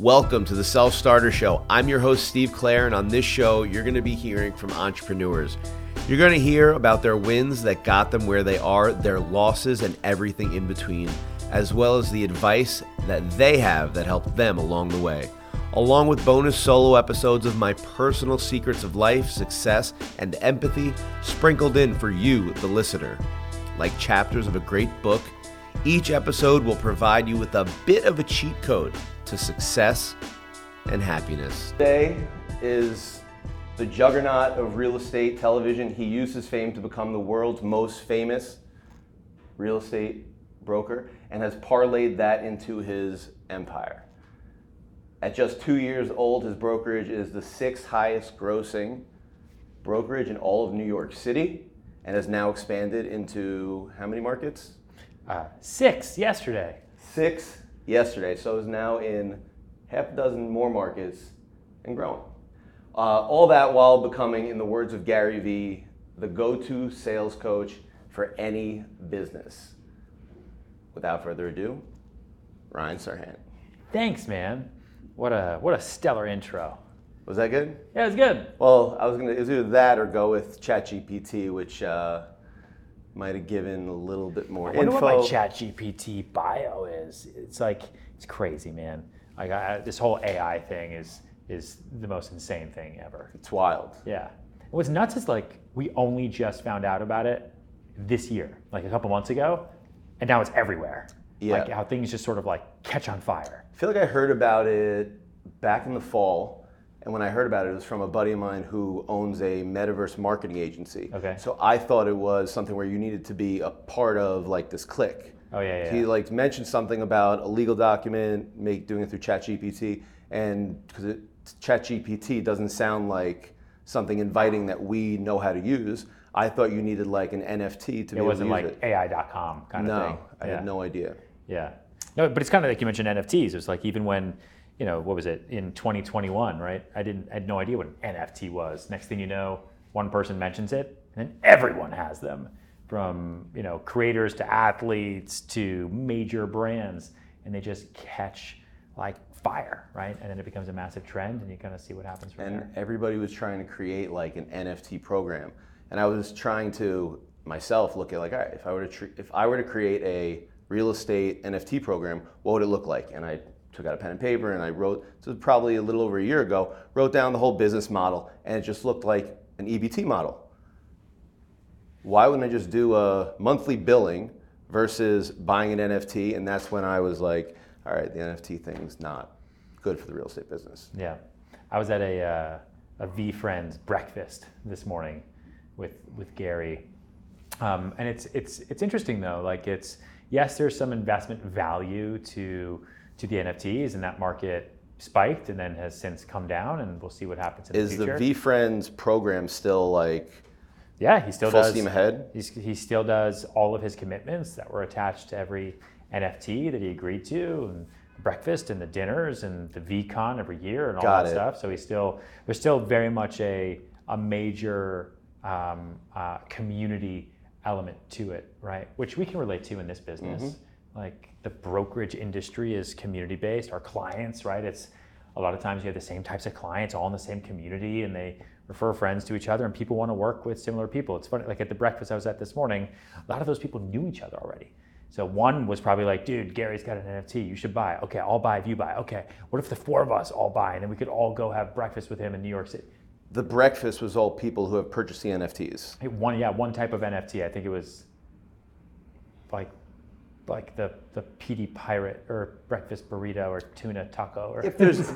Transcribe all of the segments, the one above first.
Welcome to the Self Starter Show. I'm your host, Steve Clare, and on this show, you're going to be hearing from entrepreneurs. You're going to hear about their wins that got them where they are, their losses, and everything in between, as well as the advice that they have that helped them along the way, along with bonus solo episodes of my personal secrets of life, success, and empathy sprinkled in for you, the listener. Like chapters of a great book, each episode will provide you with a bit of a cheat code to success and happiness. Today is the juggernaut of real estate television. He used his fame to become the world's most famous real estate broker and has parlayed that into his empire. At just 2 years old, his brokerage is the sixth highest grossing brokerage in all of New York City and has now expanded into how many markets? Six yesterday. So is now in half a dozen more markets and growing. All that while becoming, in the words of Gary Vee, the go-to sales coach for any business. Without further ado, Ryan Serhant. Thanks, man. What a stellar intro. Was that good? Yeah, it was good. Well, it was either that or go with ChatGPT, which might have given a little bit more info. I wonder what my ChatGPT bio is. It's crazy, man. This whole AI thing is the most insane thing ever. It's wild. Yeah. What's nuts is we only just found out about it this year, a couple months ago, and now it's everywhere. Yeah. How things just sort of catch on fire. I feel like I heard about it back in the fall. And when I heard about it, it was from a buddy of mine who owns a metaverse marketing agency. Okay. So I thought it was something where you needed to be a part of this clique. Oh yeah, yeah. He mentioned something about a legal document, doing it through ChatGPT, and because ChatGPT doesn't sound like something inviting that we know how to use, I thought you needed an NFT to be able to use it. It wasn't AI.com kind of thing. No, I had no idea. Yeah. No, but it's kind of you mentioned NFTs. It's even when, what was it, in 2021, right? I had no idea what an NFT was. Next thing you know, one person mentions it, and then everyone has them, from creators to athletes to major brands, and they just catch fire, right? And then it becomes a massive trend, and you kind of see what happens from there. And everybody was trying to create an NFT program, and I was trying to myself look at all right, if I were to create a real estate NFT program, what would it look like? And I took out a pen and paper and I wrote, this was probably a little over a year ago, wrote down the whole business model, and it just looked like an EBT model. Why wouldn't I just do a monthly billing versus buying an NFT? And that's when I was all right, the NFT thing's not good for the real estate business. Yeah. I was at a V Friends breakfast this morning with Gary. And it's interesting though, yes, there's some investment value to the NFTs, and that market spiked and then has since come down, and we'll see what happens in the future. Is the V Friends program still Yeah, he still does. Full steam ahead? He still does all of his commitments that were attached to every NFT that he agreed to, and breakfast and the dinners and the VCon every year and all that stuff. So there's still very much a major community element to it, right? Which we can relate to in this business. Mm-hmm. The brokerage industry is community-based. Our clients, right? It's a lot of times you have the same types of clients all in the same community, and they refer friends to each other, and people want to work with similar people. It's funny, at the breakfast I was at this morning, a lot of those people knew each other already. So one was probably dude, Gary's got an NFT, you should buy. Okay, I'll buy if you buy. Okay, what if the four of us all buy, and then we could all go have breakfast with him in New York City? The breakfast was all people who have purchased the NFTs. One type of NFT. I think it was the PD pirate or breakfast burrito or tuna taco or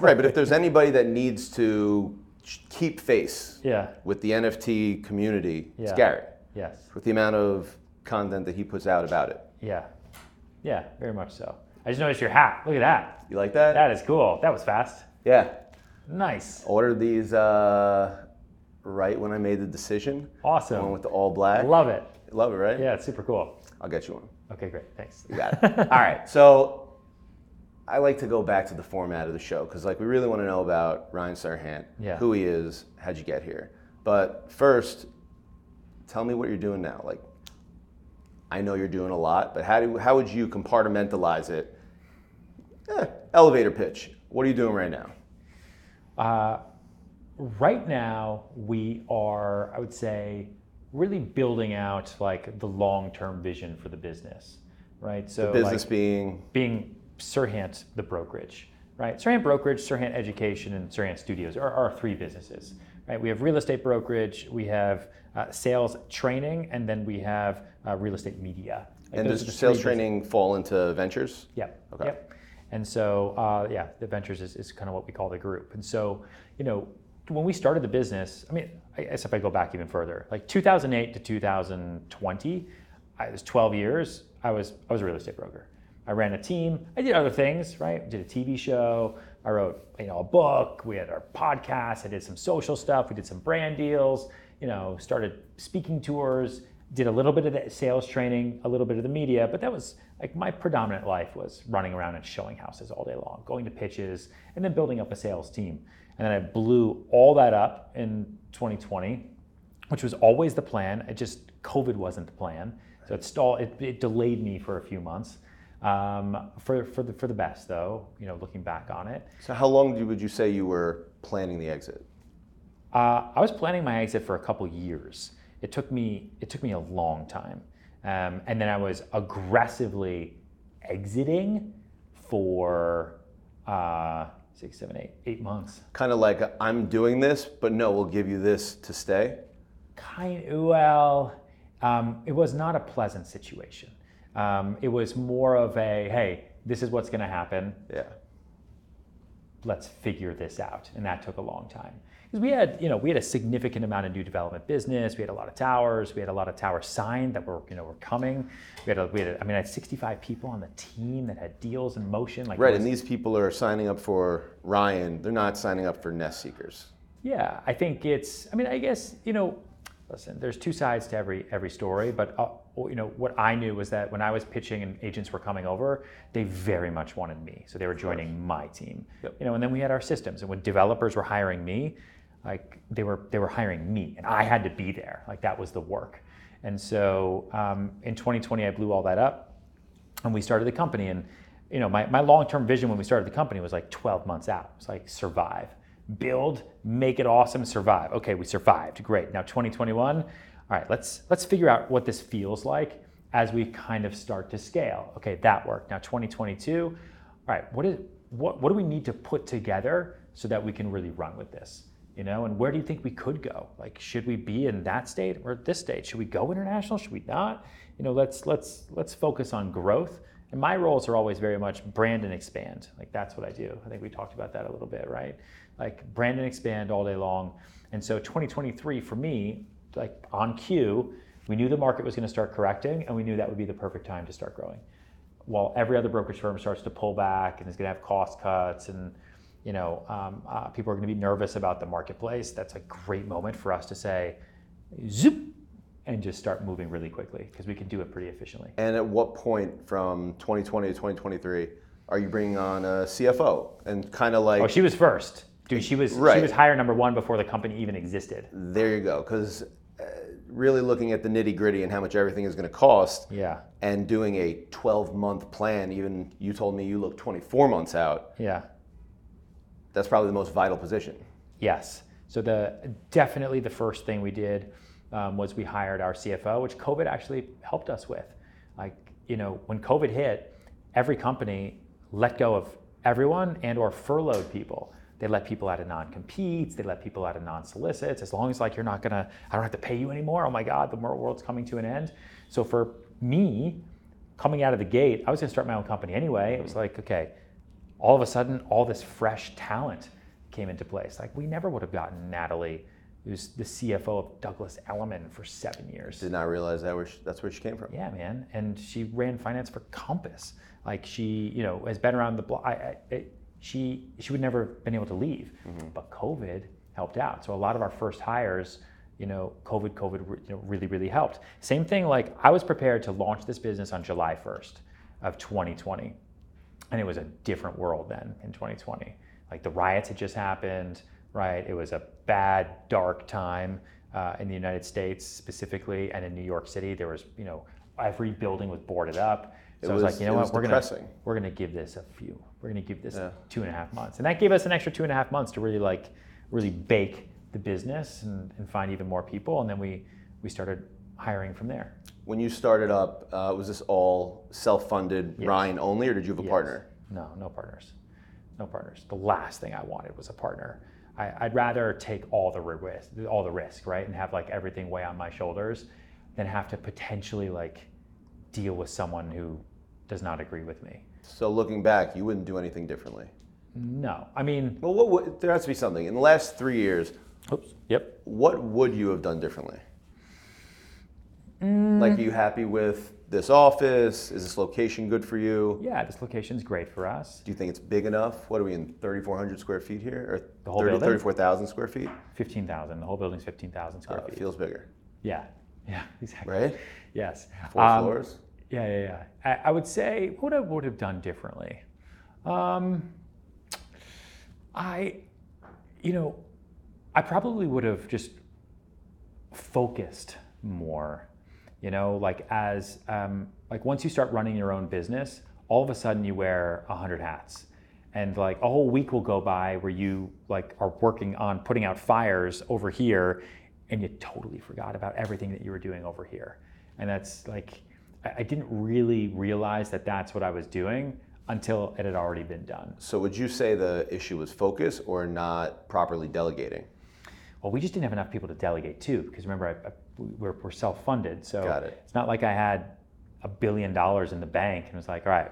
right, but if there's anybody that needs to keep face with the NFT community, it's Gary. Yes. With the amount of content that he puts out about it. Yeah. Yeah, very much so. I just noticed your hat. Look at that. You like that? That is cool. That was fast. Yeah. Nice. Ordered these right when I made the decision. Awesome. The one with the all black. Love it. Love it, right? Yeah, it's super cool. I'll get you one. Okay, great. Thanks. You got it. All right. So I like to go back to the format of the show because we really want to know about Ryan Serhant, who he is, how'd you get here. But first, tell me what you're doing now. I know you're doing a lot, but how would you compartmentalize it? Elevator pitch. What are you doing right now? Right now, we are, I would say, really building out like the long-term vision for the business, right? So the business like, being Serhant, the brokerage, right? Serhant Brokerage, Serhant Education, and Serhant Studios are our three businesses, right? We have real estate brokerage, we have sales training, and then we have real estate media. Like, and does the sales training fall into ventures? Yeah. Okay. Yep. And so, yeah, the ventures is kind of what we call the group. And so, you know, when we started the business, I mean, I guess if I go back even further, like 2008 to 2020, it was 12 years, I was a real estate broker. I ran a team, I did other things, right? I did a TV show, I wrote, you know, a book, we had our podcast, I did some social stuff, we did some brand deals, you know, started speaking tours, did a little bit of the sales training, a little bit of the media, but that was like my predominant life was running around and showing houses all day long, going to pitches, and then building up a sales team. And then I blew all that up in 2020, which was always the plan. It just, COVID wasn't the plan. So it stalled, it delayed me for a few months. For the best though, you know, looking back on it. So how long would you say you were planning the exit? I was planning my exit for a couple years. It took me a long time. And then I was aggressively exiting for 8 months. Kind of like, I'm doing this, but no, we'll give you this to stay? It was not a pleasant situation. It was more of a, hey, this is what's gonna happen. Yeah. Let's figure this out. And that took a long time. Because we had a significant amount of new development business. We had a lot of towers. We had a lot of towers signed that were coming. I had 65 people on the team that had deals in motion. Like right, and these people are signing up for Ryan. They're not signing up for Nest Seekers. Yeah, I think it's. I mean, I guess you know. Listen, there's two sides to every story, but you know what I knew was that when I was pitching and agents were coming over, they very much wanted me, so they were joining my team. Yep. You know, and then we had our systems, and when developers were hiring me, like they were hiring me, and I had to be there. Like that was the work. And so in 2020, I blew all that up, and we started the company. And you know, my long-term vision when we started the company was like 12 months out. It's like survive. Build, make it awesome, survive. Okay, we survived, great. Now 2021, all right, let's figure out what this feels like as we kind of start to scale. Okay, that worked. Now 2022, all right, what do we need to put together so that we can really run with this? You know, and where do you think we could go? Like, should we be in that state or this state? Should we go international? Should we not? You know, let's focus on growth. And my roles are always very much brand and expand. Like that's what I do. I think we talked about that a little bit, right? Like brand and expand all day long. And so 2023 for me, like on cue, we knew the market was going to start correcting and we knew that would be the perfect time to start growing. While every other brokerage firm starts to pull back and is going to have cost cuts and you know, people are going to be nervous about the marketplace. That's a great moment for us to say, zoop, and just start moving really quickly because we can do it pretty efficiently. And at what point from 2020 to 2023 are you bringing on a CFO and kind of like... Oh, she was first. Dude, she was hire number one before the company even existed. There you go. Because really looking at the nitty gritty and how much everything is going to cost and doing a 12-month plan, even you told me you look 24 months out. Yeah. That's probably the most vital position. Yes. So definitely the first thing we did was we hired our CFO, which COVID actually helped us with. Like, you know, when COVID hit, every company let go of everyone and or furloughed people. They let people out of non-competes, they let people out of non-solicits, as long as like you're not gonna, I don't have to pay you anymore, oh my God, the world's coming to an end. So for me, coming out of the gate, I was gonna start my own company anyway. It was like, okay, all of a sudden, all this fresh talent came into place. Like we never would have gotten Natalie, who's the CFO of Douglas Elliman for 7 years. Did not realize that's where she came from. Yeah, man. And she ran finance for Compass. Like she, you know, has been around the block. She would never have been able to leave, but COVID helped out. So a lot of our first hires, you know, COVID really, really helped. Same thing, like I was prepared to launch this business on July 1st of 2020. And it was a different world then in 2020. Like the riots had just happened. Right, it was a bad, dark time in the United States specifically, and in New York City, there was, you know, every building was boarded up. So I was like, you know what, we're gonna give this a few. We're gonna give this 2.5 months, and that gave us an extra 2.5 months to really really bake the business and find even more people, and then we started hiring from there. When you started up, was this all self-funded, yes, Ryan only, or did you have a partner? No partners. The last thing I wanted was a partner. I'd rather take all the risk, right, and have everything weigh on my shoulders, than have to potentially deal with someone who does not agree with me. So looking back, you wouldn't do anything differently? No, I mean... Well, there has to be something. In the last 3 years, what would you have done differently? Are you happy with this office? Is this location good for you? Yeah, this location's great for us. Do you think it's big enough? What are we in, 3,400 square feet here? Or the whole building? 34,000 square feet? 15,000. The whole building's 15,000 square feet. It feels bigger. Yeah, exactly. Right? Yes. 4 floors? Yeah. I would say, what I would have done differently? I probably would have just focused more, once you start running your own business, all of a sudden you wear 100 hats. And a whole week will go by where you are working on putting out fires over here, and you totally forgot about everything that you were doing over here. And that's I didn't really realize that that's what I was doing until it had already been done. So would you say the issue was focus or not properly delegating? Well, we just didn't have enough people to delegate to, because remember, we're self-funded. So it's not like I had $1 billion in the bank and was like, all right,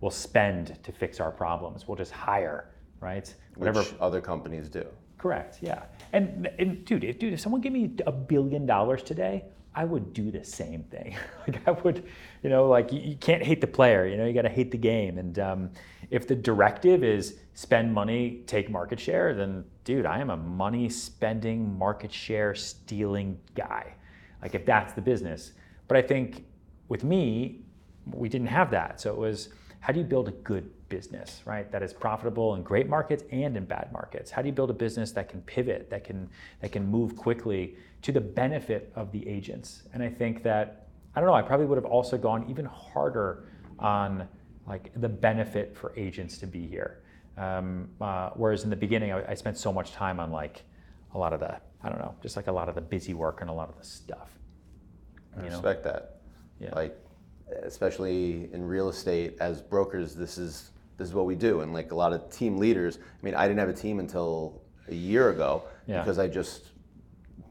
we'll spend to fix our problems. We'll just hire, right? Whatever. Which other companies do. Correct. Yeah. And dude, if someone gave me $1 billion today, I would do the same thing. I would, you can't hate the player, you got to hate the game. And if the directive is spend money, take market share, then dude, I am a money spending, market share stealing guy. If that's the business. But I think with me, we didn't have that. So it was, how do you build a good business, right? That is profitable in great markets and in bad markets. How do you build a business that can pivot, that can move quickly to the benefit of the agents? And I think that, I probably would have also gone even harder on the benefit for agents to be here. Whereas in the beginning, I spent so much time on a lot of the, a lot of the busy work and a lot of the stuff. I respect that. Yeah. Especially in real estate, as brokers, this is what we do. And a lot of team leaders, I didn't have a team until a year ago, because I just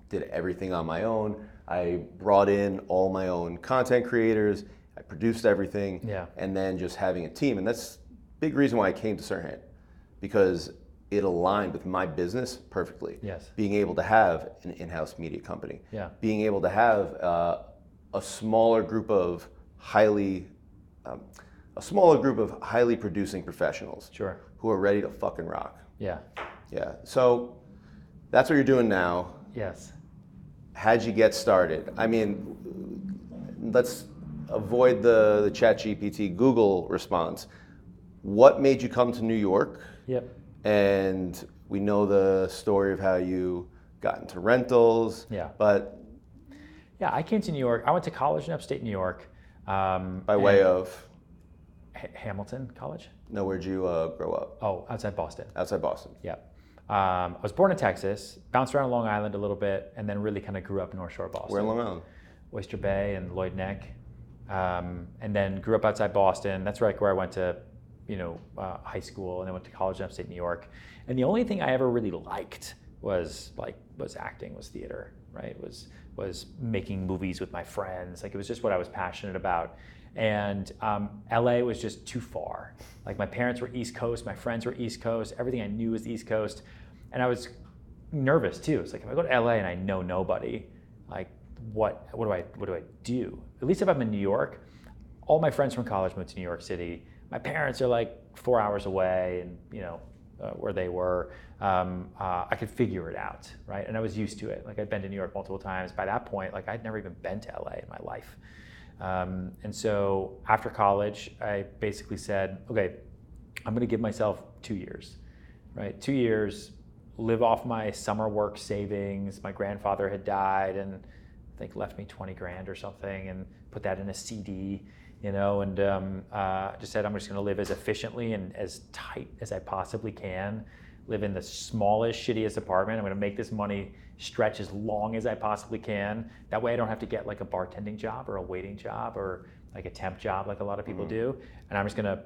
did everything on my own. I brought in all my own content creators, I produced everything, and then just having a team. And that's a big reason why I came to Serhant, because it aligned with my business perfectly. Yes. Being able to have an in-house media company. Yeah. Being able to have a smaller group of highly producing professionals, sure, who are ready to fucking rock. Yeah. So that's what you're doing now. Yes. How'd you get started? Let's avoid the ChatGPT Google response. What made you come to New York? Yep. And we know the story of how you got into rentals. Yeah. But yeah, I came to New York. I went to college in upstate New York. By way of? Hamilton College. No, where'd you grow up? Oh, outside Boston. Yeah. I was born in Texas, bounced around Long Island a little bit, and then really kind of grew up North Shore Boston. Where in Long Island? Oyster Bay and Lloyd Neck. And then grew up outside Boston. That's right where I went to high school, and then went to college in upstate New York. And the only thing I ever really liked was acting, was theater, right? Was making movies with my friends. It was just what I was passionate about. And LA was just too far. My parents were East Coast, my friends were East Coast, everything I knew was East Coast. And I was nervous too. It's if I go to LA and I know nobody, what do I do? At least if I'm in New York, all my friends from college moved to New York City. My parents are 4 hours away, and where they were, I could figure it out, right? And I was used to it. I'd been to New York multiple times. By that point, I'd never even been to LA in my life. And so after college, I basically said, okay, I'm gonna give myself 2 years, right? 2 years, live off my summer work savings. My grandfather had died and I think left me $20,000 or something, and put that in a CD. you know, and just said, I'm just going to live as efficiently and as tight as I possibly can, live in the smallest, shittiest apartment. I'm going to make this money stretch as long as I possibly can. That way I don't have to get like a bartending job or a waiting job or like a temp job like a lot of people do. And I'm just going to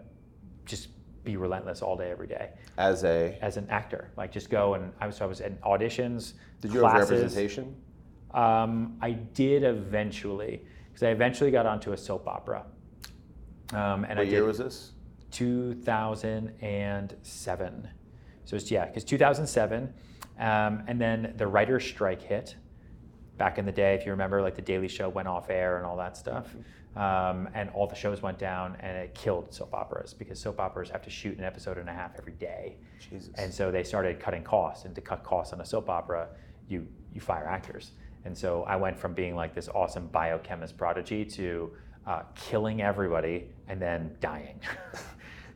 just be relentless all day, every day. As an actor, like just go and I was in auditions, Did you classes. Have representation? I did eventually, because I eventually got onto a soap opera. What year was this? 2007. So it's, yeah, because 2007, and then the writer's strike hit. Back in the day, if you remember, like The Daily Show went off air and all that stuff. And all the shows went down, and it killed soap operas, because soap operas have to shoot an episode and a half every day. Jesus. And so they started cutting costs, and to cut costs on a soap opera, you fire actors. And so I went from being like this awesome biochemist prodigy to killing everybody and then dying.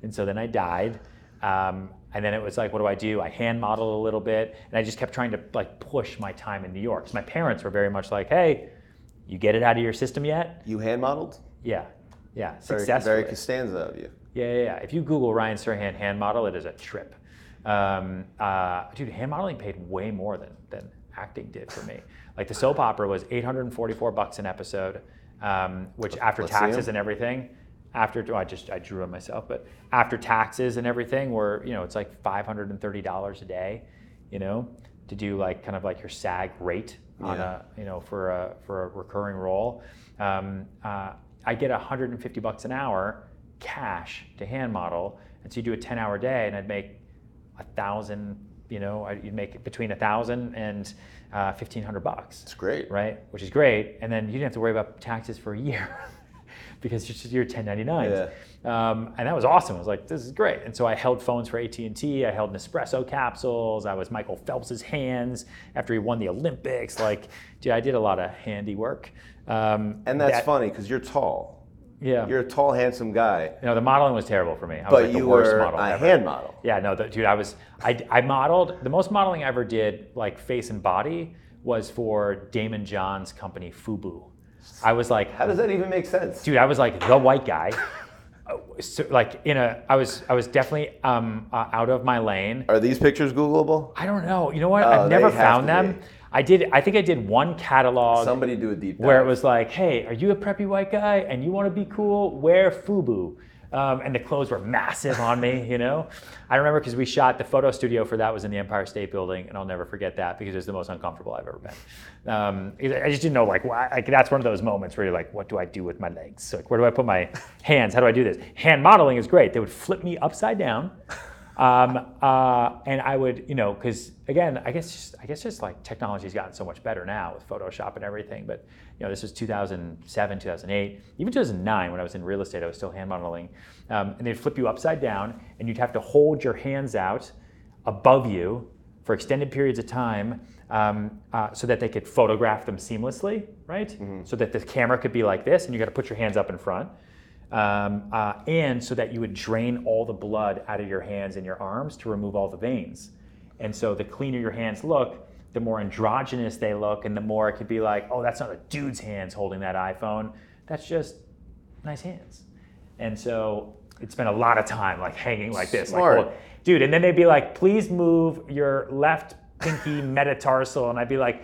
And so then I died. And then it was like, what do? I hand modeled a little bit, and I just kept trying to like push my time in New York. So my parents were very much like, hey, you get it out of your system yet? You hand modeled? Yeah, successfully. Very Costanza of you. Yeah. If you Google Ryan Serhant hand model, it is a trip. Dude, hand modeling paid way more than acting did for me. Like the soap opera was $844 an episode, which after taxes and everything, I drew it myself, but after taxes and everything were, you know, it's like $530 a day, you know, to do like kind of like your SAG rate on a, you know, for a recurring role. I get $150 an hour cash to hand model. And so you do a 10-hour day and I'd make 1,000, you know, you'd make between 1,000 and $1,500. It's great. Right. Which is great. And then you didn't have to worry about taxes for a year. Because you're 1099s. Yeah. And that was awesome. I was like, this is great. And so I held phones for AT&T. I held Nespresso capsules. I was Michael Phelps's hands after he won the Olympics. Like, dude, I did a lot of handy work. And that's funny because you're tall. Yeah. You're a tall, handsome guy. You know, the modeling was terrible for me. I was like the worst model ever. But you were a hand model. Yeah, no, dude, I modeled. The most modeling I ever did, like face and body, was for Damon John's company, FUBU. I was like, how does that even make sense? Dude, I was like the white guy. So, like I was definitely out of my lane. Are these pictures Googleable? I don't know. You know what? I've never found them. Be. I think I did one catalog. Somebody do a deep dive. Where it was like, hey, are you a preppy white guy and you want to be cool? Wear FUBU. And the clothes were massive on me, you know? I remember because we shot, the photo studio for that was in the Empire State Building, and I'll never forget that because it's the most uncomfortable I've ever been. I just didn't know, like, why. Like, that's one of those moments where you're like, what do I do with my legs? Like, where do I put my hands? How do I do this? Hand modeling is great. They would flip me upside down. And I would, you know, because again, I guess just like technology's gotten so much better now with Photoshop and everything. But you know, this was 2007, 2008, even 2009 when I was in real estate, I was still hand modeling. And they'd flip you upside down, and you'd have to hold your hands out above you for extended periods of time, so that they could photograph them seamlessly, right? Mm-hmm. So that the camera could be like this, and you got to put your hands up in front. And so that you would drain all the blood out of your hands and your arms to remove all the veins. And so the cleaner your hands look, the more androgynous they look, and the more it could be like, oh, that's not a dude's hands holding that iPhone. That's just nice hands. And so it spent a lot of time like hanging like this. Smart. Like, well, dude, and then they'd be like, please move your left pinky metatarsal. And I'd be like,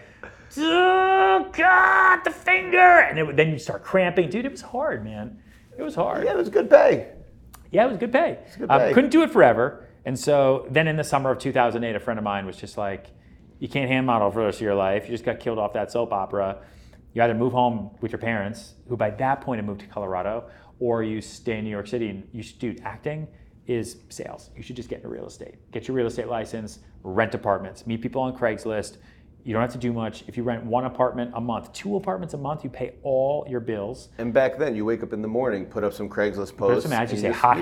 oh, God, the finger. And then you'd start cramping. Dude, it was hard, man. It was hard. Yeah, it was good pay. Couldn't do it forever. And so then in the summer of 2008, a friend of mine was just like, you can't hand model for the rest of your life. You just got killed off that soap opera. You either move home with your parents, who by that point had moved to Colorado, or you stay in New York City. And you should do acting is sales. You should just get into real estate. Get your real estate license, rent apartments, meet people on Craigslist. You don't have to do much. If you rent one apartment a month, two apartments a month, you pay all your bills. And back then, you wake up in the morning, put up some Craigslist posts. Put up some ads, you say, hot,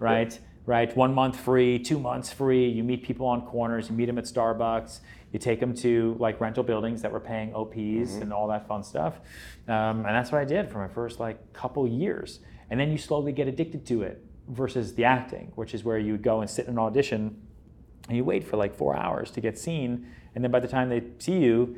right? Yeah. Right, 1 month free, 2 months free. You meet people on corners, you meet them at Starbucks. You take them to like rental buildings that were paying OPs and all that fun stuff. And that's what I did for my first like couple years. And then you slowly get addicted to it versus the acting, which is where you would go and sit in an audition and you wait for like 4 hours to get seen. And then by the time they see you,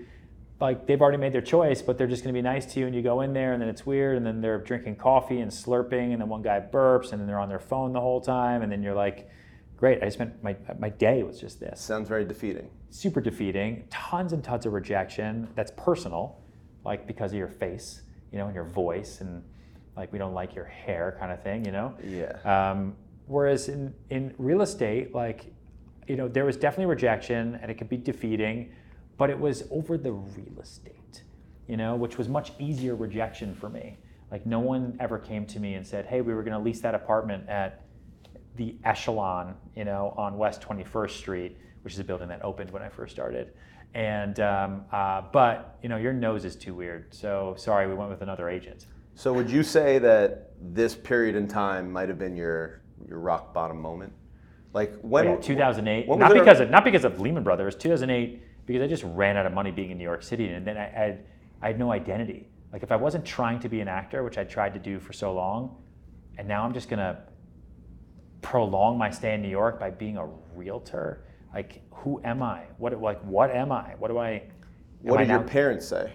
like they've already made their choice, but they're just going to be nice to you, and you go in there and then it's weird, and then they're drinking coffee and slurping, and then one guy burps, and then they're on their phone the whole time, and then you're like, great, I spent my day was just this. Sounds very defeating. Super defeating. Tons and tons of rejection that's personal, like because of your face, you know, and your voice, and like we don't like your hair kind of thing, you know? Yeah. Whereas in real estate, like, you know, there was definitely rejection and it could be defeating, but it was over the real estate, you know, which was much easier rejection for me. Like no one ever came to me and said, hey, we were gonna lease that apartment at the Echelon, you know, on West 21st Street, which is a building that opened when I first started. And, but you know, your nose is too weird. So sorry, we went with another agent. So would you say that this period in time might've been your rock bottom moment? Like when? Yeah, 2008, not because of Lehman Brothers, 2008, because I just ran out of money being in New York City, and then I had no identity. Like if I wasn't trying to be an actor, which I tried to do for so long, and now I'm just gonna prolong my stay in New York by being a realtor. Like who am I? What am I? What do I? What did your parents say?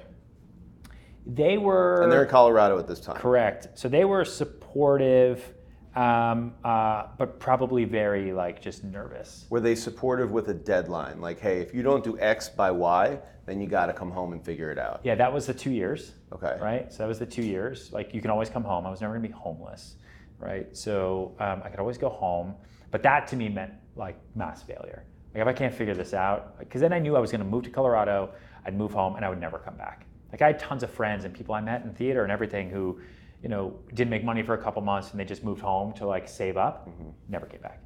And they're in Colorado at this time. Correct. So they were supportive. But probably very like just nervous. Were they supportive with a deadline? Like, hey, if you don't do X by Y, then you got to come home and figure it out. Yeah, that was the 2 years. Okay. Right. So that was the 2 years. Like, you can always come home. I was never gonna be homeless, right? So I could always go home. But that to me meant like mass failure. Like if I can't figure this out, because then I knew I was gonna move to Colorado. I'd move home and I would never come back. Like I had tons of friends and people I met in theater and everything who, you know, didn't make money for a couple months and they just moved home to like save up, never came back.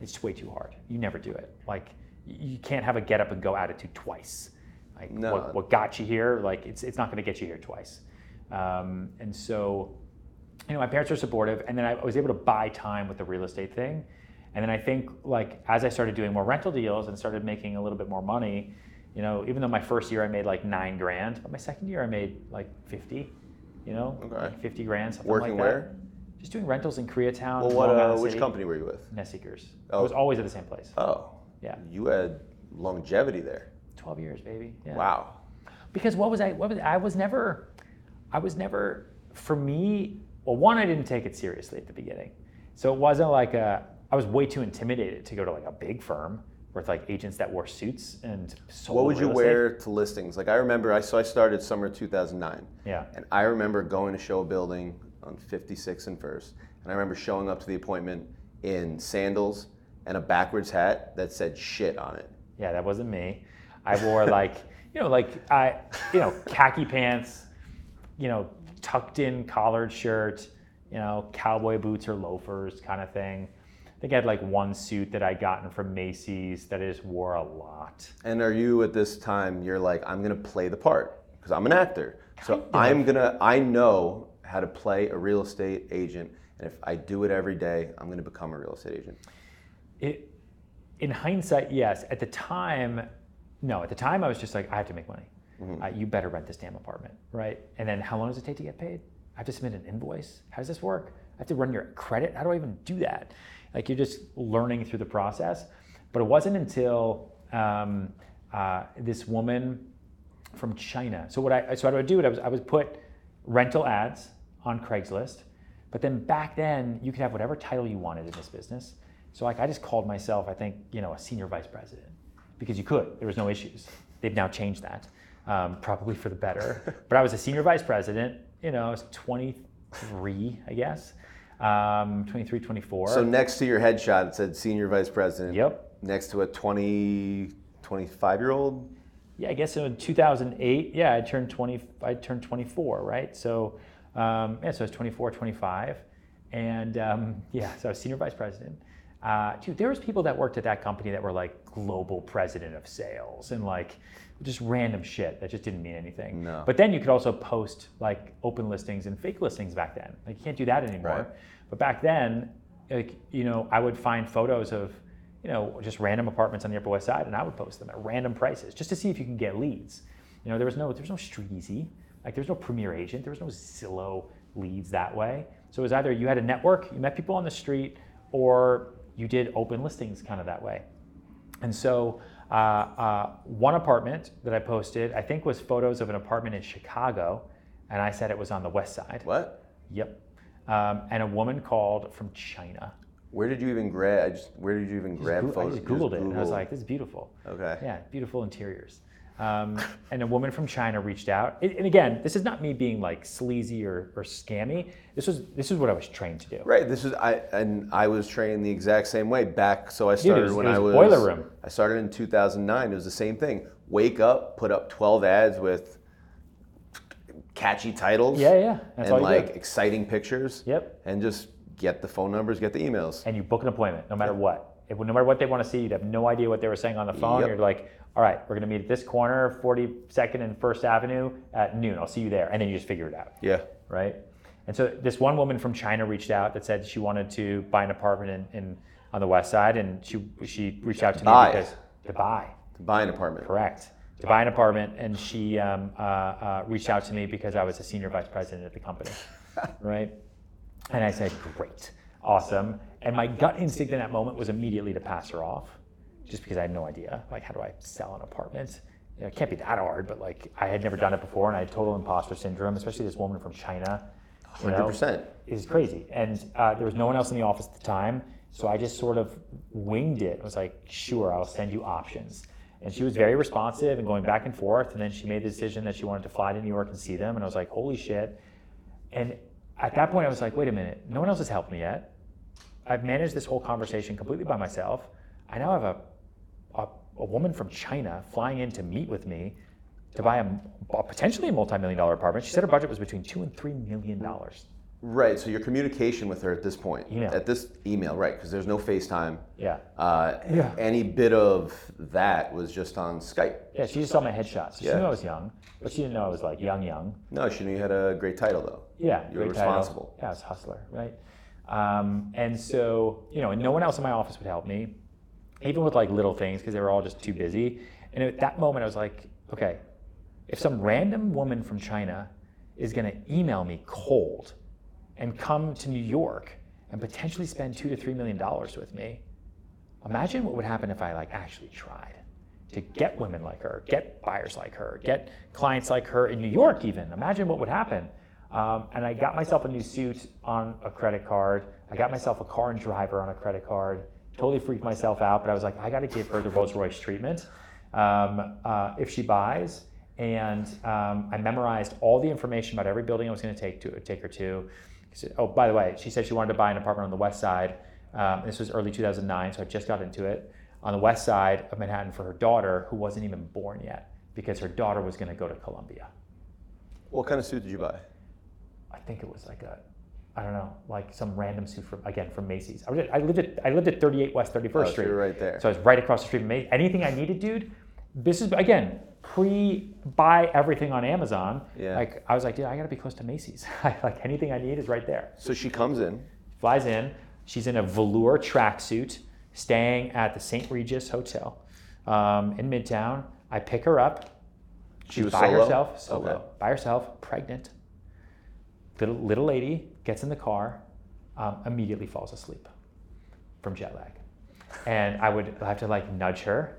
It's just way too hard. You never do it. Like you can't have a get up and go attitude twice. Like no. What got you here, like it's not gonna get you here twice. And so, you know, my parents were supportive, and then I was able to buy time with the real estate thing. And then I think like, as I started doing more rental deals and started making a little bit more money, you know, even though my first year I made like $9,000, but my second year I made like 50. You know, okay. Like 50 grand, something like that. Working where? Just doing rentals in Koreatown. Well, which company were you with? Nest Seekers. Oh. I was always at the same place. Oh. Yeah. You had longevity there. 12 years, baby. Yeah. Wow. Because I was never, for me, well, one, I didn't take it seriously at the beginning. So it wasn't like I was way too intimidated to go to like a big firm with like agents that wore suits and sold. What would you wear to listings? Like I remember, I started summer 2009. Yeah. And I remember going to show a building on 56 and First, and I remember showing up to the appointment in sandals and a backwards hat that said shit on it. Yeah, that wasn't me. I wore like, you know, khaki pants, you know, tucked in collared shirt, you know, cowboy boots or loafers kind of thing. I think I had like one suit that I'd gotten from Macy's that I just wore a lot. And are you at this time, you're like, I'm gonna play the part because I'm an actor. I know how to play a real estate agent. And if I do it every day, I'm gonna become a real estate agent. In hindsight, yes. At the time, no. At the time I was just like, I have to make money. Mm-hmm. You better rent this damn apartment, right? And then how long does it take to get paid? I have to submit an invoice. How does this work? I have to run your credit. How do I even do that? Like you're just learning through the process. But it wasn't until this woman from China. I would put rental ads on Craigslist, but then back then you could have whatever title you wanted in this business. So like I just called myself, I think, you know, a senior vice president, because you could. There was no issues. They've now changed that, probably for the better. But I was a senior vice president. You know, I was 23, I guess. 23, 24. So next to your headshot, it said senior vice president. Yep. Next to a 20, 25-year-old. Yeah, I guess in 2008. Yeah, I turned 24, right? So, so I was 24, 25, and so I was senior vice president. Dude, there was people that worked at that company that were like global president of sales and like just random shit that just didn't mean anything. No. But then you could also post like open listings and fake listings back then. Like you can't do that anymore. Right. But back then, like, you know, I would find photos of, you know, just random apartments on the Upper West Side, and I would post them at random prices just to see if you can get leads. You know, there was no Streezy, like there was no Premier Agent, there was no Zillow leads that way. So it was either you had a network, you met people on the street, or you did open listings kind of that way. And so one apartment that I posted, I think was photos of an apartment in Chicago, and I said it was on the west side. What? Yep. And a woman called from China. Where did you even grab? Where did you even grab photos? I just Googled it, and I was like, "This is beautiful." Okay. Yeah, beautiful interiors. And a woman from China reached out, and again, this is not me being like sleazy or scammy. This is what I was trained to do. Right. I was trained the exact same way back. So I started Boiler room. I started in 2009. It was the same thing. Wake up, put up 12 ads with catchy titles. Yeah, yeah. That's all you do. Exciting pictures. Yep. And just get the phone numbers, get the emails, and you book an appointment no matter what. No matter what they want to see, you'd have no idea what they were saying on the phone. Yep. You're like, all right, we're going to meet at this corner, 42nd and 1st Avenue at noon. I'll see you there. And then you just figure it out. Yeah. Right? And so this one woman from China reached out that said she wanted to buy an apartment on the west side. And she reached out to me because to buy an apartment. Correct. To buy an apartment. And she reached out to me because I was a senior vice president at the company. Right? And I said, great. Awesome. And my gut instinct in that moment was immediately to pass her off, just because I had no idea. Like, how do I sell an apartment? You know, it can't be that hard, but like, I had never done it before, and I had total imposter syndrome, especially this woman from China. 100%. It's crazy. And there was no one else in the office at the time, so I just sort of winged it. I was like, sure, I'll send you options. And she was very responsive and going back and forth, and then she made the decision that she wanted to fly to New York and see them, and I was like, holy shit. And at that point, I was like, wait a minute, no one else has helped me yet. I've managed this whole conversation completely by myself. I now have a woman from China flying in to meet with me to buy a potentially multi-million-dollar apartment. She said her budget was between $2 and $3 million. Right, so your communication with her at this point, email, right, because there's no FaceTime. Yeah. Any bit of that was just on Skype. Yeah, she just saw my headshot. So she knew I was young, but she didn't know I was like young. No, she knew you had a great title though. Yeah, you were responsible. Title. Yeah, I was a hustler, right? And so, and no one else in my office would help me, even with like little things, because they were all just too busy. And at that moment I was like, okay, if some random woman from China is going to email me cold and come to New York and potentially spend $2 to $3 million with me, imagine what would happen if I actually tried to get women like her, get buyers like her, get clients like her in New York even. Imagine what would happen. And I got myself a new suit on a credit card. I got myself a car and driver on a credit card. Totally freaked myself out, but I was like, I got to give her the Rolls Royce treatment if she buys. And I memorized all the information about every building I was going to take her to. Oh, by the way, she said she wanted to buy an apartment on the west side. This was early 2009, so I just got into it. On the west side of Manhattan for her daughter, who wasn't even born yet, because her daughter was going to go to Columbia. What kind of suit did you buy? I think it was some random suit from Macy's. I lived at 38 West 31st Street. So you're right there. So I was right across the street from Macy's. Anything I needed, dude. This is again pre-buy everything on Amazon. Yeah. I was like, dude, I gotta be close to Macy's. Anything I need is right there. So she comes in, flies in. She's in a velour tracksuit, staying at the St. Regis Hotel in Midtown. I pick her up. She was by herself, pregnant. Little lady gets in the car, immediately falls asleep from jet lag. And I would have to nudge her,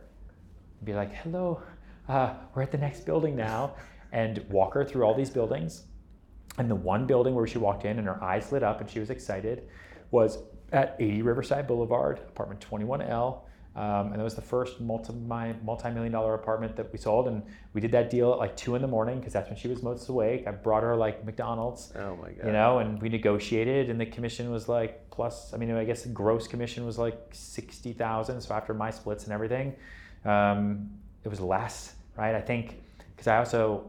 be like, hello, we're at the next building now, and walk her through all these buildings. And the one building where she walked in and her eyes lit up and she was excited was at 80 Riverside Boulevard, apartment 21L. And that was the first multi-million-dollar apartment that we sold, and we did that deal at 2 a.m. because that's when she was most awake. I brought her McDonald's. Oh my God. And we negotiated, and the commission was the gross commission was $60,000. So after my splits and everything, it was less, right? I think because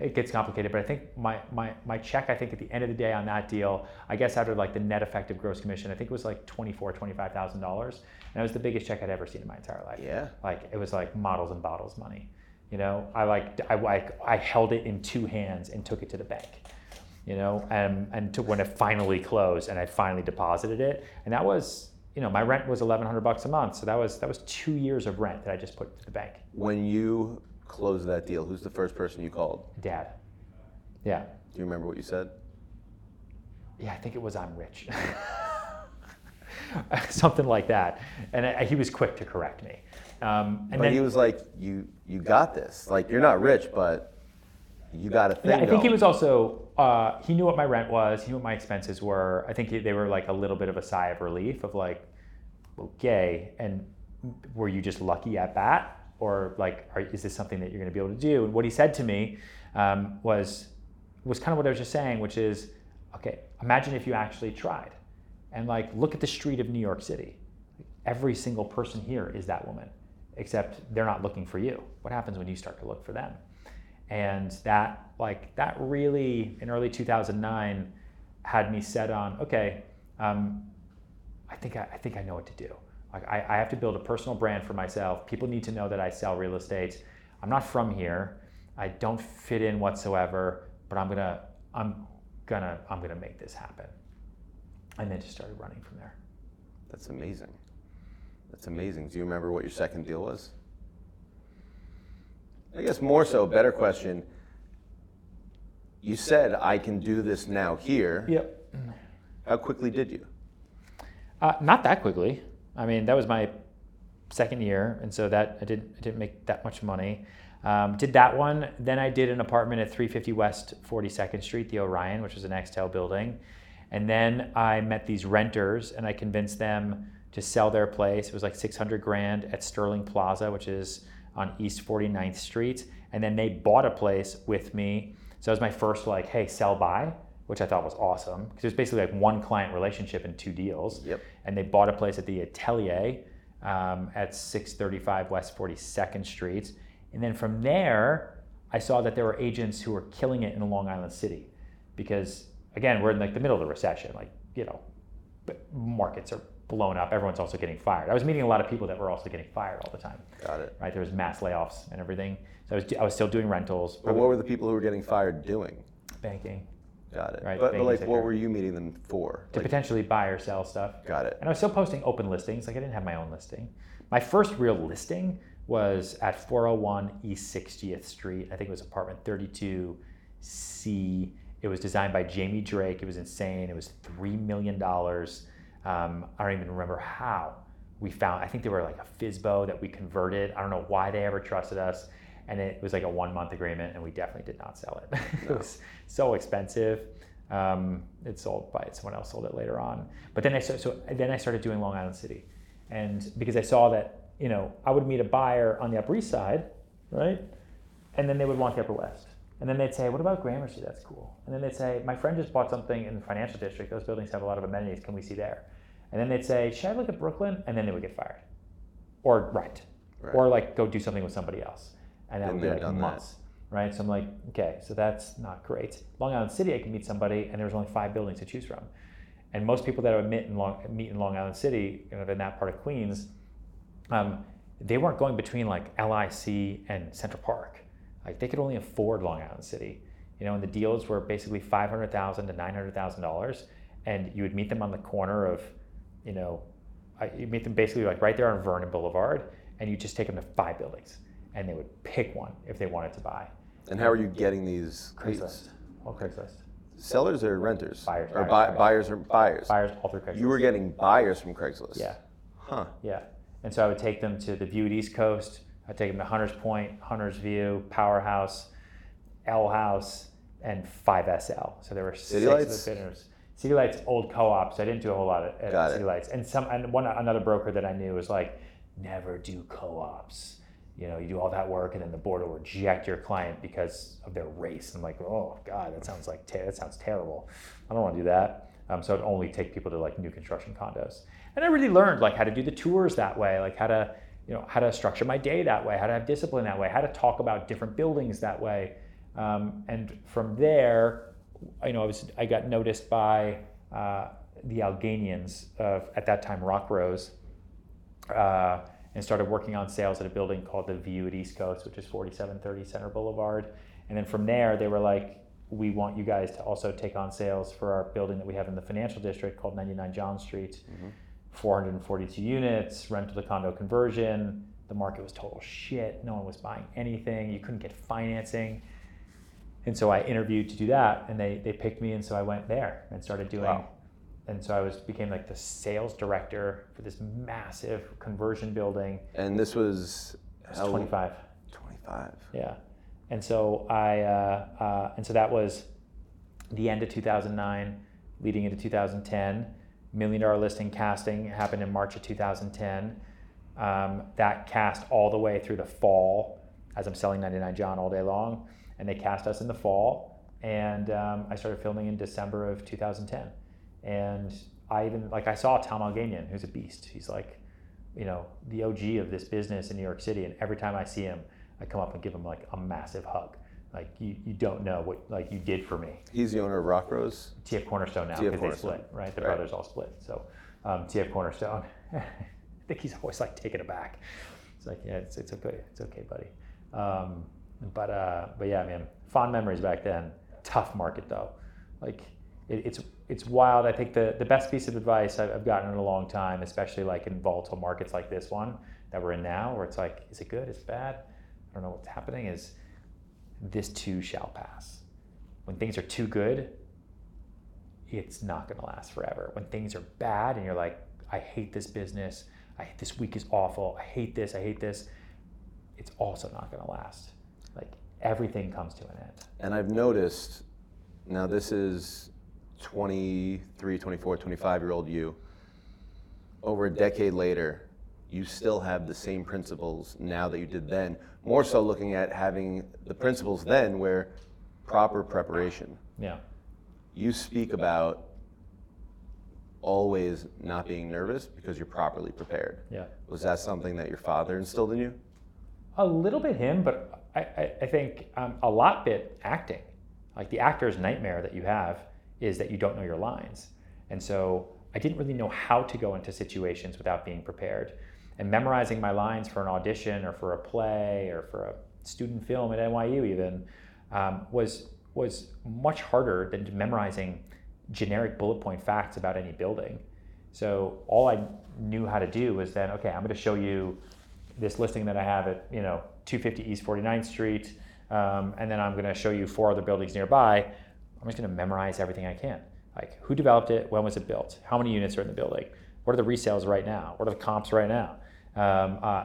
it gets complicated, but I think my check, at the end of the day on that deal, I guess after the net effective gross commission, I think it was $24,000, $25,000. And it was the biggest check I'd ever seen in my entire life. Yeah. It was models and bottles money. I held it in two hands and took it to the bank, and to when it finally closed and I finally deposited it. And that was, my rent was $1,100 a month. So that was 2 years of rent that I just put to the bank. When you close that deal, who's the first person you called? Dad. Yeah. Do you remember what you said? Yeah, I think it was, I'm rich. something like that. And he was quick to correct me. And but then, he was like, you got this. Like, you're not rich, but you got a thing going. I think he was also, he knew what my rent was. He knew what my expenses were. I think they were like a little bit of a sigh of relief of like, okay, and were you just lucky at bat? Or like, is this something that you're gonna be able to do? And what he said to me was kind of what I was just saying, which is, okay, imagine if you actually tried. And like, look at the street of New York City. Every single person here is that woman, except they're not looking for you. What happens when you start to look for them? And that really, in early 2009, had me set on, okay, I think I know what to do. Like I have to build a personal brand for myself. People need to know that I sell real estate. I'm not from here. I don't fit in whatsoever, but I'm gonna make this happen. And then just started running from there. That's amazing. That's amazing. Do you remember what your second deal was? I guess more so, better question. You said, I can do this now here. Yep. How quickly did you? Not that quickly. I mean, that was my second year, and so that I didn't make that much money. Did that one. Then I did an apartment at 350 West 42nd Street, the Orion, which was an Extel building. And then I met these renters and I convinced them to sell their place. It was like $600,000 at Sterling Plaza, which is on East 49th Street. And then they bought a place with me. So it was my first like, hey, sell by, which I thought was awesome. Because it was basically like one client relationship and two deals. Yep. And they bought a place at the Atelier at 635 West 42nd Street. And then from there, I saw that there were agents who were killing it in Long Island City because again, we're in like the middle of the recession, like, you know, markets are blown up. Everyone's also getting fired. I was meeting a lot of people that were also getting fired all the time. Got it. Right, there was mass layoffs and everything. So I was still doing rentals. But what were the people who were getting fired doing? Banking. Got it. Right, but like, what were you meeting them for? To like, potentially buy or sell stuff. Got it. And I was still posting open listings. Like I didn't have my own listing. My first real listing was at 401 East 60th Street. I think it was apartment 32C. It was designed by Jamie Drake. It was insane. It was $3 million. I don't even remember how we found, I think they were like a FSBO that we converted. I don't know why they ever trusted us. And it was like a 1 month agreement and we definitely did not sell it. No. It was so expensive. It sold by, someone else sold it later on. But then I started doing Long Island City. And because I saw that, you know, I would meet a buyer on the Upper East Side, right? And then they would want the Upper West. And then they'd say, what about Gramercy? That's cool. And then they'd say, my friend just bought something in the financial district. Those buildings have a lot of amenities. Can we see there? And then they'd say, should I look at Brooklyn? And then they would get fired. Or rent. Right. Or like go do something with somebody else. And that would be like months. That. Right? So I'm like, okay, so that's not great. Long Island City, I can meet somebody and there was only 5 buildings to choose from. And most people that I would meet in Long Island City, you know, in that part of Queens, they weren't going between like LIC and Central Park. Like they could only afford Long Island City, you know, and the deals were basically $500,000 to $900,000, and you would meet them on the corner of, you know, you meet them basically like right there on Vernon Boulevard, and you just take them to 5 buildings, and they would pick one if they wanted to buy. And how are you getting these? Craigslist. All Craigslist. Sellers or renters? Buyers. Or buyers or buyers? Buyers all through Craigslist. You were getting buyers from Craigslist? Yeah. Huh. Yeah. And so I would take them to the View East Coast. I'd take them to Hunter's Point, Hunter's View, Powerhouse, L House, and 5SL. So there were 6 of the bidders. City Lights, old co-ops. I didn't do a whole lot at City Lights. And another broker that I knew was like, never do co-ops. You know, you do all that work and then the board will reject your client because of their race. I'm like, oh God, that sounds terrible. I don't want to do that. So I'd only take people to like new construction condos. And I really learned like how to do the tours that way, like how to structure my day that way, how to have discipline that way, how to talk about different buildings that way. And from there, you know, I got noticed by the Alganians of, at that time, Rockrose, and started working on sales at a building called the View at East Coast, which is 4730 Center Boulevard. And then from there, they were like, we want you guys to also take on sales for our building that we have in the financial district called 99 John Street. Mm-hmm. 442 units, rental to condo conversion. The market was total shit. No one was buying anything. You couldn't get financing. And so I interviewed to do that and they picked me. And so I went there and started doing, wow. And so I became like the sales director for this massive conversion building. And this was? I was 25. 25. Yeah. And so I that was the end of 2009, leading into 2010. $1 million listing casting happened in March of 2010. That cast all the way through the fall, as I'm selling 99 John all day long. And they cast us in the fall. And I started filming in December of 2010. And I saw Tom Alganian, who's a beast. He's like, you know, the OG of this business in New York City. And every time I see him, I come up and give him like a massive hug. Like, you don't know what you did for me. He's the owner of Rockrose? TF Cornerstone now, because they split, right? The brothers all split. So TF Cornerstone, I think he's always like taken aback. It's like, yeah, it's okay, buddy. But yeah, man, fond memories back then. Tough market though. Like it's wild. I think the best piece of advice I've gotten in a long time, especially like in volatile markets like this one that we're in now, where it's like, is it good? Is it bad? I don't know what's happening, is this too shall pass. When things are too good, it's not gonna last forever. When things are bad and you're like, I hate this business, this week is awful, I hate this, it's also not gonna last. Like everything comes to an end. And I've noticed, now this is 23, 24, 25-year-old you, over a decade later, you still have the same principles now that you did then, more so looking at having the principles then where proper preparation. Yeah. You speak about always not being nervous because you're properly prepared. Yeah. Was that something that your father instilled in you? A little bit him, but I think a lot bit acting. Like the actor's nightmare that you have is that you don't know your lines. And so I didn't really know how to go into situations without being prepared. And memorizing my lines for an audition or for a play or for a student film at NYU even was much harder than memorizing generic bullet point facts about any building. So all I knew how to do was then, okay, I'm gonna show you this listing that I have at 250 East 49th Street, and then I'm gonna show you 4 other buildings nearby. I'm just gonna memorize everything I can. Like who developed it, when was it built, how many units are in the building, what are the resales right now, what are the comps right now,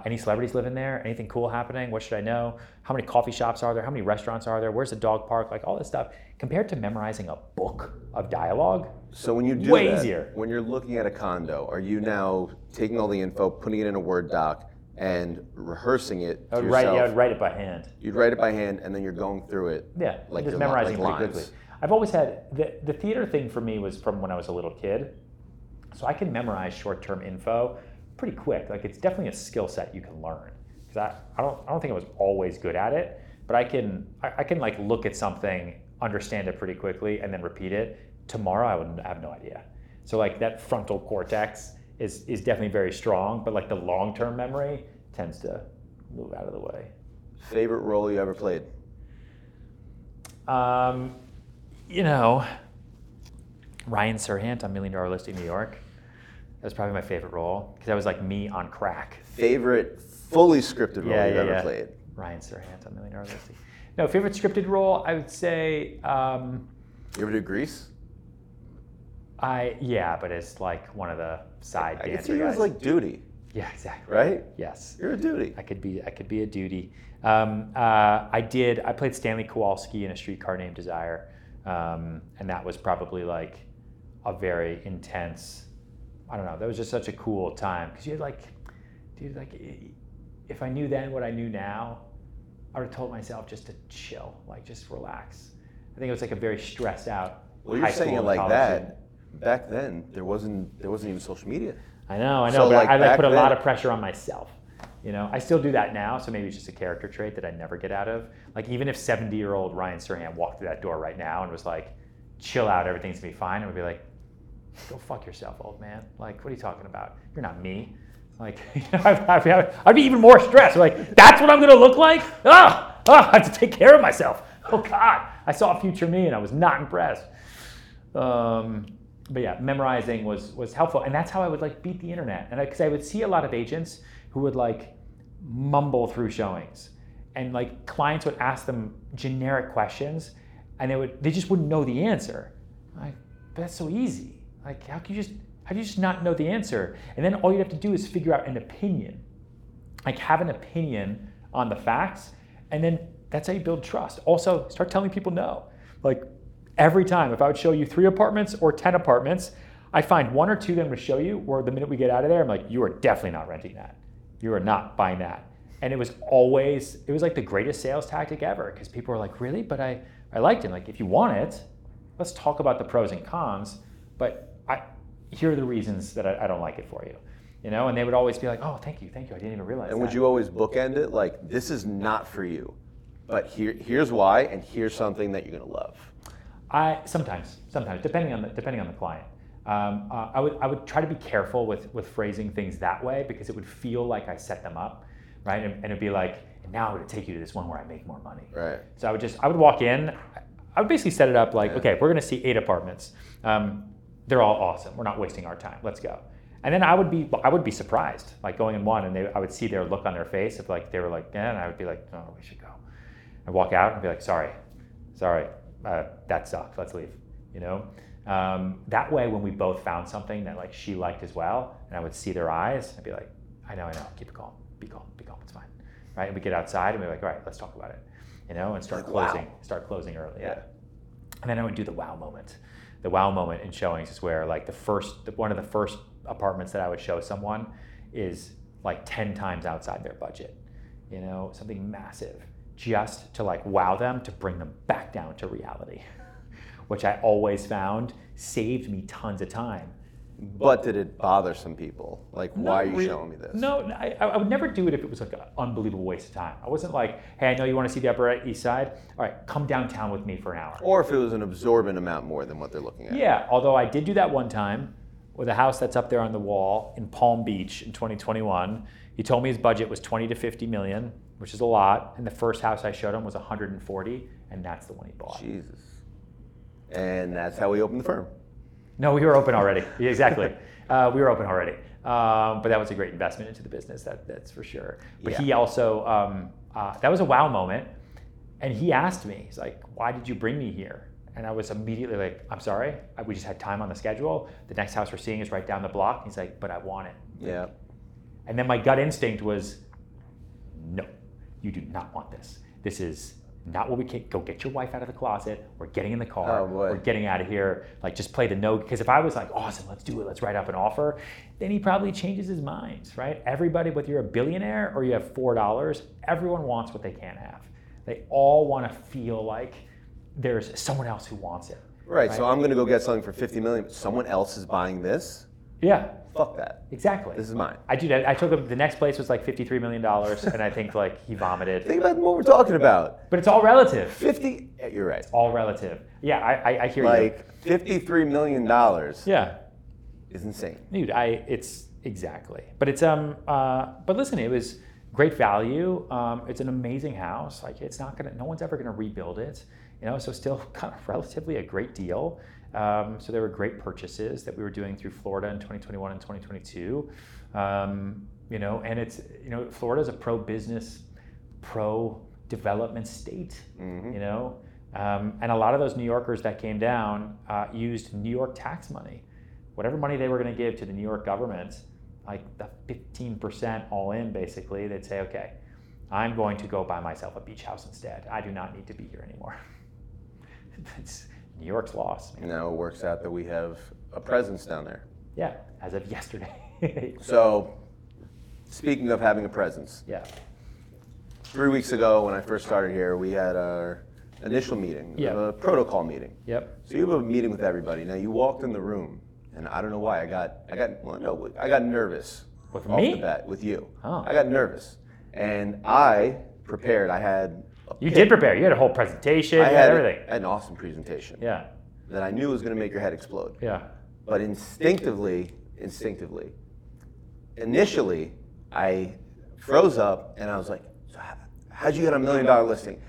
any celebrities living there, anything cool happening, what should I know, how many coffee shops are there, how many restaurants are there, where's the dog park, like all this stuff, compared to memorizing a book of dialogue. So when you do way that, easier. When you're looking at a condo, are you now taking all the info, putting it in a Word doc, and rehearsing it to yourself? Yeah, I'd write it by hand. You'd write it by hand, and then you're going through it. Yeah, like just memorizing like lines. Quickly. I've always had, the theater thing for me was from when I was a little kid. So I can memorize short-term info pretty quick. Like it's definitely a skill set you can learn. Because I don't think I was always good at it, but I can like look at something, understand it pretty quickly, and then repeat it. Tomorrow I would have no idea. So like that frontal cortex is definitely very strong, but like the long-term memory tends to move out of the way. Favorite role you ever played? Ryan Serhant on $1 Million Listing New York. That was probably my favorite role because that was like me on crack. Favorite fully scripted role you've ever played? Ryan Serhant on $1 Million Listing. No, favorite scripted role, I would say. You ever do Grease? But it's like one of the side dancer guys. I could see you as like Duty. Yeah, exactly. Right? Yes. You're a Duty. I could be a Duty. I played Stanley Kowalski in A Streetcar Named Desire. And that was probably like a very intense, I don't know, that was just such a cool time. Cause you had like, dude, like if I knew then what I knew now, I would've told myself just to chill, like just relax. I think it was like a very stressed out. Well, you're saying it like that. Student. Back then, there wasn't even social media. I know, so but like I put a lot of pressure on myself. I still do that now, so maybe it's just a character trait that I never get out of. Like even if 70-year-old Ryan Serhant walked through that door right now and was like, chill out, everything's gonna be fine, I would be like, go fuck yourself, old man. Like, what are you talking about? You're not me. Like, I'd be even more stressed. Like, that's what I'm gonna look like? Oh, I have to take care of myself. Oh God, I saw future me and I was not impressed. But yeah, memorizing was helpful. And that's how I would like beat the internet. And because I would see a lot of agents who would like mumble through showings, and like clients would ask them generic questions and they just wouldn't know the answer. Like, that's so easy. Like, how do you just not know the answer? And then all you have to do is figure out an opinion. Like, have an opinion on the facts, and then that's how you build trust. Also, start telling people no. Like, every time, if I would show you 3 apartments or 10 apartments, I find 1 or 2 that I'm gonna show you where the minute we get out of there, I'm like, you are definitely not renting that. You are not buying that. And it was like the greatest sales tactic ever, because people were like, really? But I liked it. Like, if you want it, let's talk about the pros and cons, but here are the reasons that I don't like it for you. You know, and they would always be like, oh, thank you, I didn't even realize that. And would you always bookend it? Like, this is not for you, but here's why, and here's something that you're gonna love. Sometimes, depending on the client. I would try to be careful with phrasing things that way, because it would feel like I set them up, right? And it'd be like, and now I'm gonna take you to this one where I make more money. Right. So I would walk in, I would basically set it up like, okay, we're gonna see 8 apartments. They're all awesome. We're not wasting our time. Let's go. And then I would be surprised, like going in one, and I would see their look on their face if like they were like, yeah, and I would be like, no, we should go. I'd walk out and be like, sorry, that sucked. Let's leave. You know, that way when we both found something that like she liked as well, and I would see their eyes, I'd be like, I know, keep it calm, be calm, it's fine, right? And we get outside and we're like, all right, let's talk about it, you know, and start closing, wow. Start closing early. Yeah. And then I would do the wow moment. The wow moment in showings is where like one of the first apartments that I would show someone is like 10 times outside their budget, you know, something massive, just to like wow them, to bring them back down to reality, which I always found saved me tons of time. But did it bother some people? Like, why are you showing me this? No, I would never do it if it was like an unbelievable waste of time. I wasn't like, hey, I know you want to see the Upper East Side. All right, come downtown with me for an hour. Or if it was an absorbent amount more than what they're looking at. Yeah, although I did do that one time with a house that's up there on the wall in Palm Beach in 2021. He told me his budget was 20 to 50 million, which is a lot. And the first house I showed him was 140, and that's the one he bought. Jesus. And that's how we opened the firm. No, we were open already. Exactly. We were open already. But that was a great investment into the business, that's for sure. But yeah. He also, that was a wow moment. And he asked me, he's like, why did you bring me here? And I was immediately like, I'm sorry, we just had time on the schedule. The next house we're seeing is right down the block. He's like, but I want it. Yeah. And then my gut instinct was, no, you do not want this. This is not what we can. Go get your wife out of the closet. We're getting in the car. Oh, boy. We're getting out of here. Like, just play the no. Because if I was like, awesome, let's do it. Let's write up an offer. Then he probably changes his mind, right? Everybody, whether you're a billionaire or you have $4, everyone wants what they can't have. They all want to feel like there's someone else who wants it. Right? So I'm going to go get something for $50 million, but someone else is buying this? Yeah. Fuck that. Exactly. This is mine. I do that. I took him, the next place was like $53 million, and I think like he vomited. Think about what we're talking about. But it's all relative. 50, you're right. It's all relative. Yeah, I hear like you. Like $53 million yeah. is insane. Dude, it's exactly. But it's, but listen, it was great value. It's an amazing house. Like it's not gonna, no one's ever gonna rebuild it. You know, so still kind of relatively a great deal. So there were great purchases that we were doing through Florida in 2021 and 2022. You know, and it's, you know, Florida is a pro-business, pro-development state, mm-hmm. you know. And a lot of those New Yorkers that came down used New York tax money. Whatever money they were going to give to the New York government, like the 15% all in basically, they'd say, okay, I'm going to go buy myself a beach house instead. I do not need to be here anymore. It's New York's loss. Man. Now it works out that we have a presence down there. Yeah, as of yesterday. So, speaking of having a presence. Yeah. 3 weeks ago when I first started here, we had our initial meeting, yep. A protocol meeting. Yep. So you have a meeting with everybody. Now you walked in the room, and I don't know why, I got nervous. With me? Off the bat, with you. Oh. I got nervous. And I prepared, I had... You did prepare, you had a whole presentation, everything. I had an awesome presentation. Yeah. That I knew was going to make your head explode. Yeah. But initially, I froze up and I was like, so how'd you get a $1 million listing?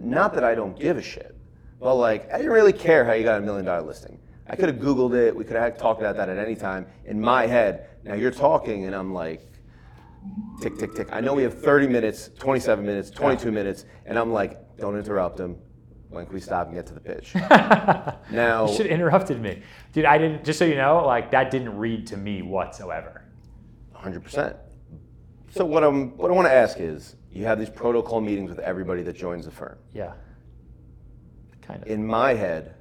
Not that I don't give a shit, but like, I didn't really care how you got a $1 million listing. I could have Googled it, we could have talked about that at any time. In my head, now you're talking and I'm like, tick, tick, tick. I know we have 30 minutes, 27 minutes, 22 minutes, and I'm like, don't interrupt him. when can we stop and get to the pitch? Now, you should have interrupted me. Dude, I didn't, just so you know, like that didn't read to me whatsoever. 100%. So what I want to ask is, you have these protocol meetings with everybody that joins the firm. Yeah. Kind of. In my head,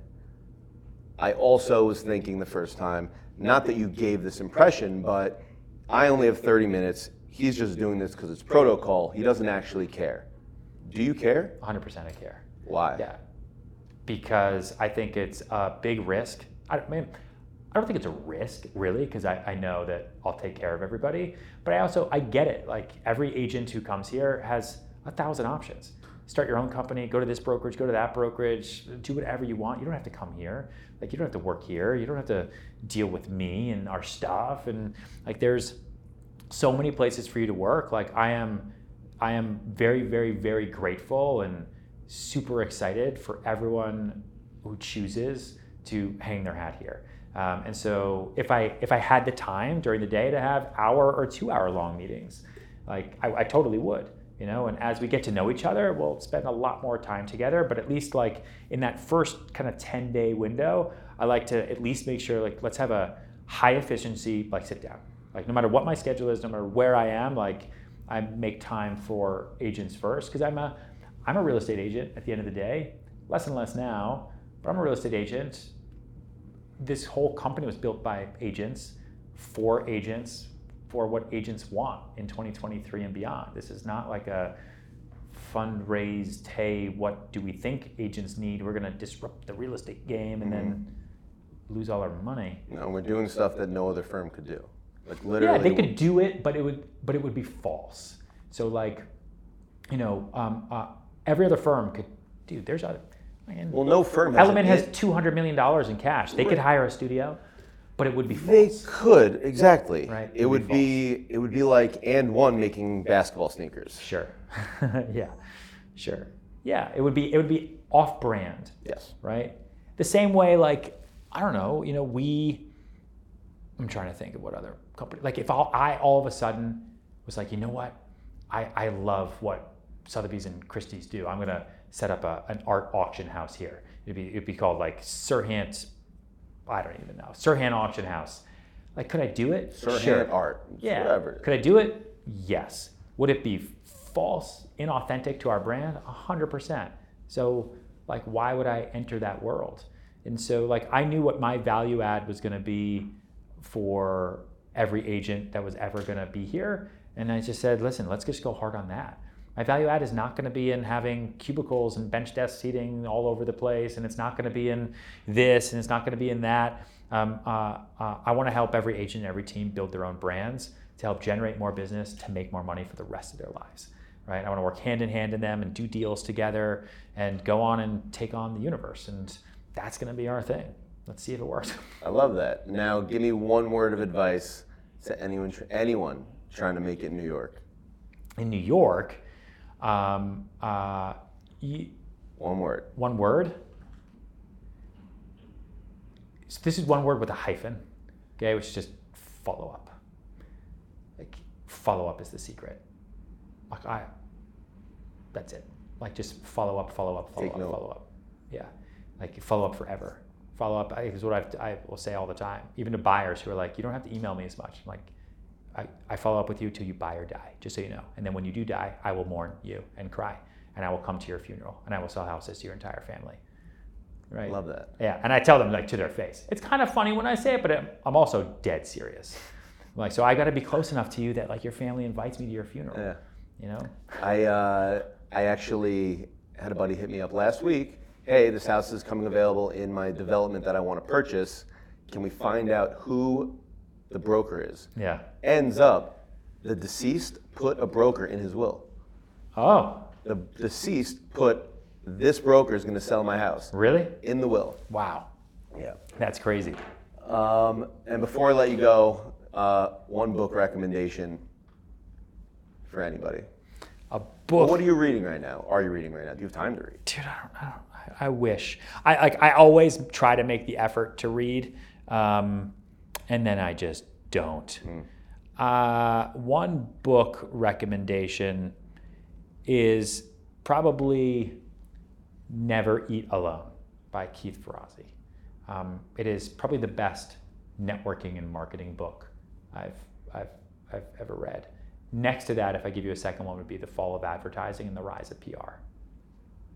I also was thinking the first time, not that you gave this impression, but I only have 30 minutes. He's just doing this because it's protocol. He doesn't actually care. Do you care? 100% I care. Why? Yeah. Because I think it's a big risk. I don't think it's a risk, really, because I know that I'll take care of everybody. But I get it. Like, every agent who comes here has 1,000 options. Start your own company, go to this brokerage, go to that brokerage, do whatever you want. You don't have to come here. Like, you don't have to work here. You don't have to deal with me and our stuff. And like, there's so many places for you to work. Like, I am very, very, very grateful and super excited for everyone who chooses to hang their hat here. And so if I had the time during the day to have hour or 2 hour long meetings, like I totally would. You know, and as we get to know each other, we'll spend a lot more time together, but at least like in that first kind of 10-day window, I like to at least make sure, like, let's have a high efficiency, like, sit down. Like, no matter what my schedule is, no matter where I am, like, I make time for agents first, because I'm a real estate agent at the end of the day, less and less now, but I'm a real estate agent. This whole company was built by agents, for agents, for what agents want in 2023 and beyond. This is not like a fundraised, hey, what do we think agents need? We're gonna disrupt the real estate game and then lose all our money. No, we're doing stuff that no other firm could do. Like, literally. Yeah, they could do it, but it would be false. So, like, you know, every other firm could, dude, there's other, man. Well, no firm has Element has $200 million in cash. They could hire a studio. But it would be false. They could, exactly. Right. It would be like And One making basketball sneakers. Sure. Yeah. Sure. Yeah. It would be off brand. Yes. Right? The same way, like, I don't know, you know, I'm trying to think of what other company, like, if I all of a sudden was like, you know what? I love what Sotheby's and Christie's do. I'm gonna set up an art auction house here. It'd be called like Serhant, I don't even know, Serhant Auction House. Like, could I do it? Serhant sure. Art, yeah. Whatever. Could I do it? Yes. Would it be false, inauthentic to our brand? 100%. So, like, why would I enter that world? And so, like, I knew what my value add was gonna be for every agent that was ever gonna be here. And I just said, listen, let's just go hard on that. My value add is not gonna be in having cubicles and bench desk seating all over the place, and it's not gonna be in this, and it's not gonna be in that. I wanna help every agent and every team build their own brands to help generate more business, to make more money for the rest of their lives, right? I wanna work hand in hand in them and do deals together and go on and take on the universe. And that's gonna be our thing. Let's see if it works. I love that. Now, give me one word of advice to anyone trying to make it in New York. In New York? One word. One word. So this is one word with a hyphen, okay, which is just follow up. Like, follow up is the secret. Like, that's it. Like, just follow up. Yeah. Like, follow up forever. Follow up is what I will say all the time, even to buyers who are like, you don't have to email me as much. I'm like, I follow up with you till you buy or die, just so you know. And then when you do die, I will mourn you and cry, and I will come to your funeral, and I will sell houses to your entire family. Right? Love that. Yeah, and I tell them, like, to their face. It's kind of funny when I say it, but I'm also dead serious. Like, so I got to be close enough to you that, like, your family invites me to your funeral. Yeah. You know. I actually had a buddy hit me up last week. Hey, this house is coming available in my development that I want to purchase. Can we find out who the broker is? Yeah. Ends up, the deceased put a broker in his will. Oh. The deceased put, this broker is going to sell my house. Really? In the will. Wow. Yeah. That's crazy. And before I let you go, one book recommendation for anybody. A book. Well, what are you reading right now? Are you reading right now? Do you have time to read? Dude, I don't. I wish. I always try to make the effort to read. And then I just don't. One book recommendation is probably Never Eat Alone by Keith Ferrazzi. It is probably the best networking and marketing book I've ever read. Next to that, if I give you a second one, would be The Fall of Advertising and the Rise of PR,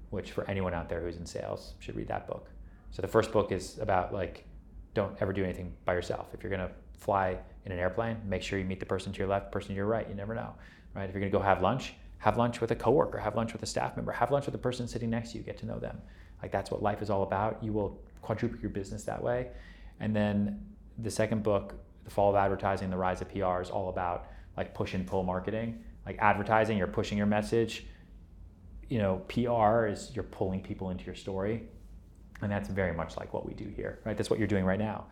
which for anyone out there who's in sales should read that book. So the first book is about like, don't ever do anything by yourself. If you're gonna fly in an airplane, make sure you meet the person to your left, person to your right, you never know, right? If you're gonna go have lunch with a coworker, have lunch with a staff member, have lunch with the person sitting next to you, get to know them. Like that's what life is all about. You will quadruple your business that way. And then the second book, The Fall of Advertising and the Rise of PR, is all about like push and pull marketing. Like advertising, you're pushing your message. You know, PR is you're pulling people into your story. And that's very much like what we do here, right? That's what you're doing right now.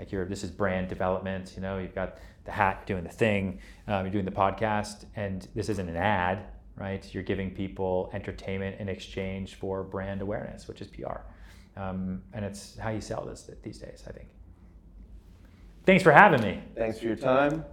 Like this is brand development, you know, you've got the hat, you're doing the thing, you're doing the podcast, and this isn't an ad, right? You're giving people entertainment in exchange for brand awareness, which is PR. And it's how you sell this these days, I think. Thanks for having me. Thanks for your time.